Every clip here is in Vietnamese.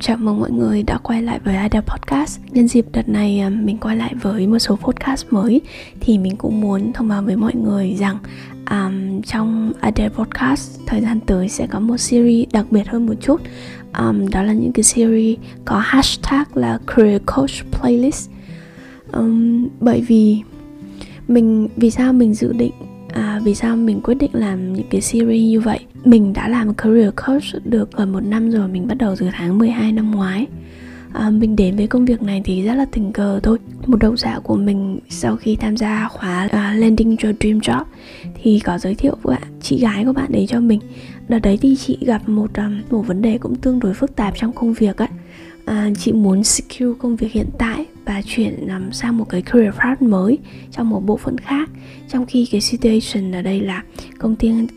Chào mừng mọi người đã quay lại với Ada Podcast. Nhân dịp đợt này mình quay lại với một số podcast mới, thì mình cũng muốn thông báo với mọi người rằng trong Ada Podcast thời gian tới sẽ có một series đặc biệt hơn một chút. Đó là những cái series có hashtag là Career Coach Playlist. Vì sao mình quyết định làm những cái series như vậy? Mình đã làm Career Coach được gần 1 năm rồi, mình bắt đầu từ tháng 12 năm ngoái. Mình đến với công việc này thì rất là tình cờ thôi. Một độc giả của mình sau khi tham gia khóa landing to dream job thì có giới thiệu với chị gái của bạn đấy cho mình. Đợt đấy thì chị gặp một vấn đề cũng tương đối phức tạp trong công việc ấy. Chị muốn skill công việc hiện tại và chuyển sang một cái career path mới trong một bộ phận khác, trong khi cái situation ở đây là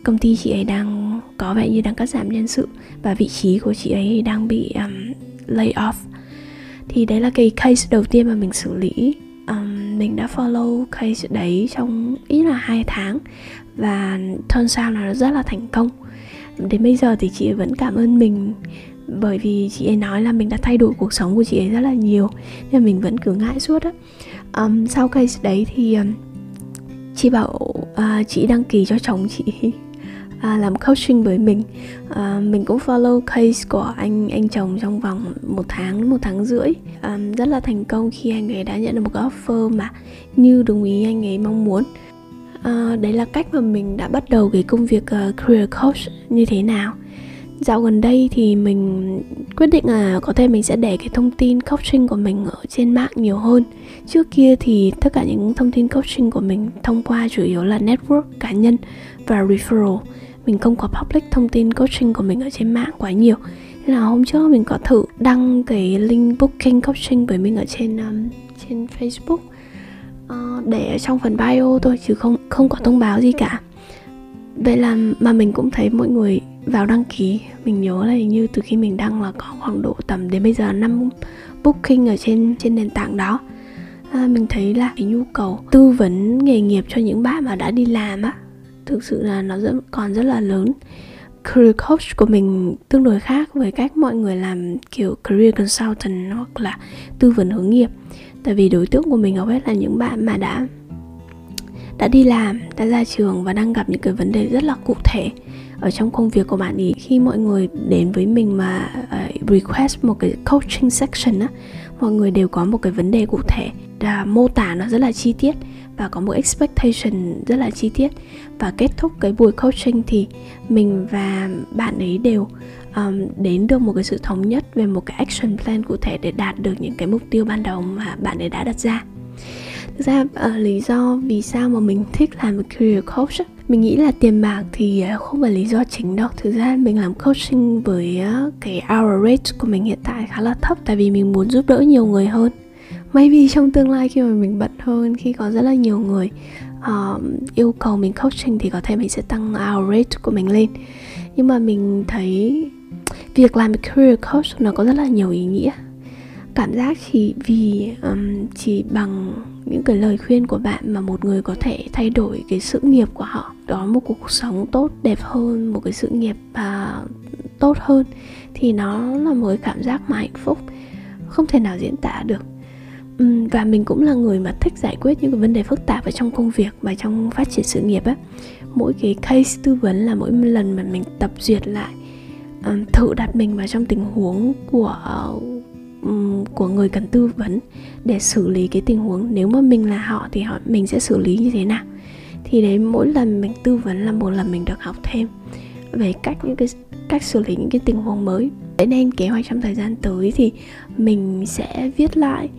công ty chị ấy đang có vẻ như đang cắt giảm nhân sự và vị trí của chị ấy đang bị lay off. Thì đấy là cái case đầu tiên mà mình xử lý. Mình đã follow case đấy trong ít là 2 tháng và turns out là nó rất là thành công. Đến bây giờ thì chị ấy vẫn cảm ơn mình, bởi vì chị ấy nói là mình đã thay đổi cuộc sống của chị ấy rất là nhiều, nên mình vẫn cứ ngại suốt á. Sau case đấy thì chị bảo chị đăng ký cho chồng chị làm coaching với mình. Mình cũng follow case của anh chồng trong vòng 1 tháng, 1 tháng rưỡi. Rất là thành công khi anh ấy đã nhận được một offer mà như đúng ý anh ấy mong muốn. Đấy là cách mà mình đã bắt đầu cái công việc career coach như thế nào. Dạo gần đây thì mình quyết định là có thể mình sẽ để cái thông tin coaching của mình ở trên mạng nhiều hơn. Trước kia thì tất cả những thông tin coaching của mình thông qua chủ yếu là network cá nhân và referral. Mình không có public thông tin coaching của mình ở trên mạng quá nhiều. Nên là hôm trước mình có thử đăng cái link booking coaching với mình ở trên Facebook, để ở trong phần bio thôi chứ không có thông báo gì cả. Vậy là mà mình cũng thấy mọi người vào đăng ký. Mình nhớ là hình như từ khi mình đăng là có khoảng độ tầm đến bây giờ 5 booking ở trên nền tảng đó. Mình thấy là cái nhu cầu tư vấn nghề nghiệp cho những bạn mà đã đi làm á, thực sự là nó còn rất là lớn. Career coach của mình tương đối khác với cách mọi người làm kiểu career consultant hoặc là tư vấn hướng nghiệp, tại vì đối tượng của mình hầu hết là những bạn mà đã đi làm, đã ra trường và đang gặp những cái vấn đề rất là cụ thể ở trong công việc của bạn ý. Khi mọi người đến với mình mà request một cái coaching section á, mọi người đều có một cái vấn đề cụ thể, là mô tả nó rất là chi tiết và có một expectation rất là chi tiết. Và kết thúc cái buổi coaching thì mình và bạn ấy đều đến được một cái sự thống nhất về một cái action plan cụ thể để đạt được những cái mục tiêu ban đầu mà bạn ấy đã đặt ra. Thực ra lý do vì sao mà mình thích làm một career coach ấy, mình nghĩ là tiền bạc thì không phải lý do chính đâu. Thực ra mình làm coaching với cái hour rate của mình hiện tại khá là thấp, tại vì mình muốn giúp đỡ nhiều người hơn. Maybe trong tương lai khi mà mình bận hơn, khi có rất là nhiều người yêu cầu mình coaching thì có thể mình sẽ tăng hour rate của mình lên. Nhưng mà mình thấy việc làm career coach nó có rất là nhiều ý nghĩa. Cảm giác chỉ bằng những cái lời khuyên của bạn mà một người có thể thay đổi cái sự nghiệp của họ, đó một cuộc sống tốt đẹp hơn, một cái sự nghiệp tốt hơn, thì nó là một cái cảm giác mà hạnh phúc không thể nào diễn tả được. Và mình cũng là người mà thích giải quyết những cái vấn đề phức tạp ở trong công việc và trong phát triển sự nghiệp á. Mỗi cái case tư vấn là mỗi lần mà mình tập duyệt lại, thử đặt mình vào trong tình huống của người cần tư vấn để xử lý cái tình huống. Nếu mà mình là họ thì mình sẽ xử lý như thế nào. Thì đấy, mỗi lần mình tư vấn là một lần mình được học thêm về cách xử lý những cái tình huống mới. Thế nên kế hoạch trong thời gian tới thì mình sẽ viết lại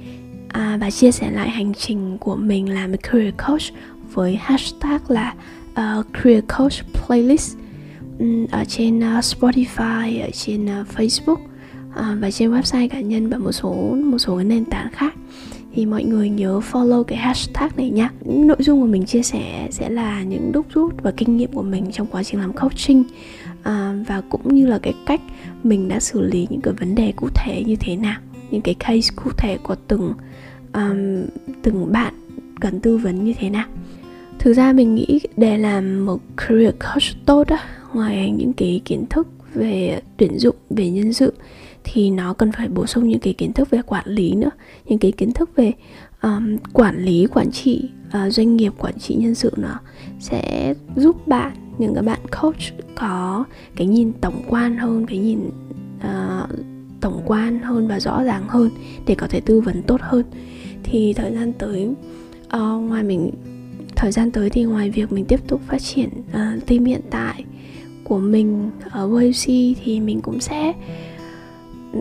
và chia sẻ lại hành trình của mình làm career coach với hashtag là career coach playlist ở trên Spotify, ở trên Facebook và trên website cá nhân và một số cái nền tảng khác. Thì mọi người nhớ follow cái hashtag này nhé. Những nội dung mà mình chia sẻ sẽ là những đúc rút và kinh nghiệm của mình trong quá trình làm coaching, và cũng như là cái cách mình đã xử lý những cái vấn đề cụ thể như thế nào, những cái case cụ thể của từng bạn cần tư vấn như thế nào. Thực ra mình nghĩ để làm một career coach tốt đó, ngoài những cái kiến thức về tuyển dụng, về nhân sự thì nó cần phải bổ sung những cái kiến thức về quản lý nữa, những cái kiến thức về quản lý, quản trị doanh nghiệp, quản trị nhân sự. Nó sẽ giúp bạn, những các bạn coach có cái nhìn tổng quan hơn, cái nhìn tổng quan hơn và rõ ràng hơn để có thể tư vấn tốt hơn. Thì thời gian tới thì ngoài việc mình tiếp tục phát triển team hiện tại của mình ở UFC thì mình cũng sẽ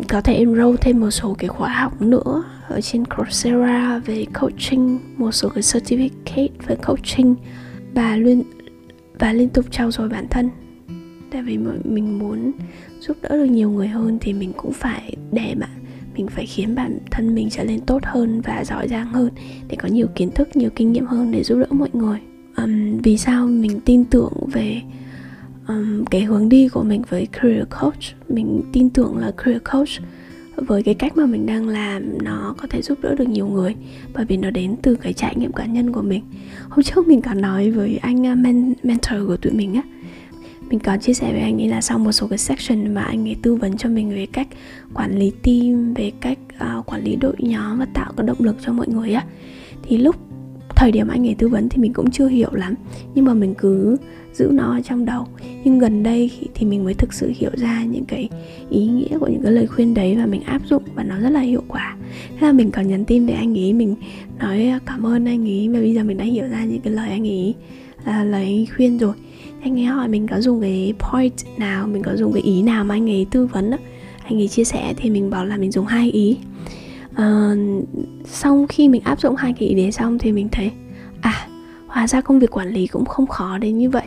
có thể enroll thêm một số cái khóa học nữa ở trên Coursera về coaching, một số cái certificate về coaching và liên tục trau dồi bản thân. Tại vì mình muốn giúp đỡ được nhiều người hơn thì mình cũng phải mình phải khiến bản thân mình trở nên tốt hơn và giỏi giang hơn để có nhiều kiến thức, nhiều kinh nghiệm hơn để giúp đỡ mọi người. Vì sao mình tin tưởng về cái hướng đi của mình với Career Coach? Mình tin tưởng là Career Coach với cái cách mà mình đang làm nó có thể giúp đỡ được nhiều người, bởi vì nó đến từ cái trải nghiệm cá nhân của mình. Hôm trước mình có nói với anh mentor của tụi mình á, mình có chia sẻ với anh ấy là sau một số cái section mà anh ấy tư vấn cho mình về cách quản lý team, về cách quản lý đội nhóm và tạo cái động lực cho mọi người á, thì lúc thời điểm anh ấy tư vấn thì mình cũng chưa hiểu lắm, nhưng mà mình cứ giữ nó ở trong đầu. Nhưng gần đây thì mình mới thực sự hiểu ra những cái ý nghĩa của những cái lời khuyên đấy và mình áp dụng và nó rất là hiệu quả. Thế là mình còn nhắn tin với anh ấy, mình nói cảm ơn anh ấy và bây giờ mình đã hiểu ra những cái lời anh ấy khuyên rồi. Anh ấy hỏi mình có dùng cái point nào, mình có dùng cái ý nào mà anh ấy tư vấn đó, anh ấy chia sẻ, thì mình bảo là mình dùng 2 ý. Xong khi mình áp dụng 2 cái ý đấy xong thì mình thấy hóa ra công việc quản lý cũng không khó đến như vậy.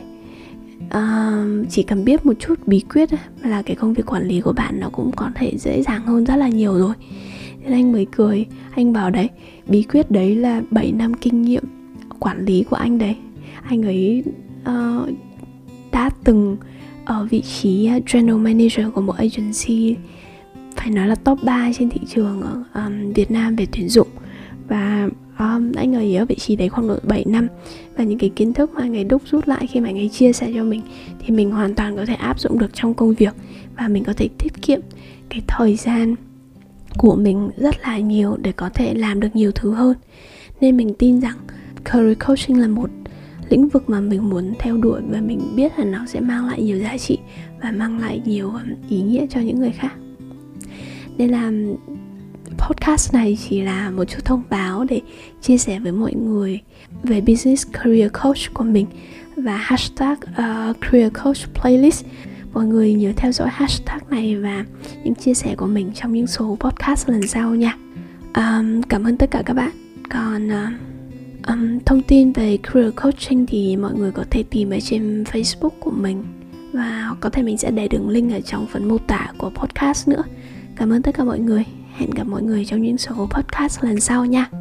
Chỉ cần biết một chút bí quyết là cái công việc quản lý của bạn nó cũng có thể dễ dàng hơn rất là nhiều rồi. Nên anh mới cười, anh bảo đấy, bí quyết đấy là 7 năm kinh nghiệm quản lý của anh đấy. Anh ấy đã từng ở vị trí General Manager của một agency phải nói là top 3 trên thị trường ở Việt Nam về tuyển dụng. Và anh ấy ở vị trí đấy khoảng độ 7 năm. Và những cái kiến thức mà anh ấy đúc rút lại khi mà anh ấy chia sẻ cho mình thì mình hoàn toàn có thể áp dụng được trong công việc. Và mình có thể tiết kiệm cái thời gian của mình rất là nhiều để có thể làm được nhiều thứ hơn. Nên mình tin rằng Career Coaching là một lĩnh vực mà mình muốn theo đuổi và mình biết là nó sẽ mang lại nhiều giá trị và mang lại nhiều ý nghĩa cho những người khác. Nên là podcast này chỉ là một chút thông báo để chia sẻ với mọi người về business career coach của mình và hashtag Career Coach Playlist. Mọi người nhớ theo dõi hashtag này và những chia sẻ của mình trong những số podcast lần sau nha. Cảm ơn tất cả các bạn. Còn thông tin về Career Coaching thì mọi người có thể tìm ở trên Facebook của mình, và có thể mình sẽ để đường link ở trong phần mô tả của podcast nữa. Cảm ơn tất cả mọi người. Hẹn gặp mọi người trong những số podcast lần sau nha.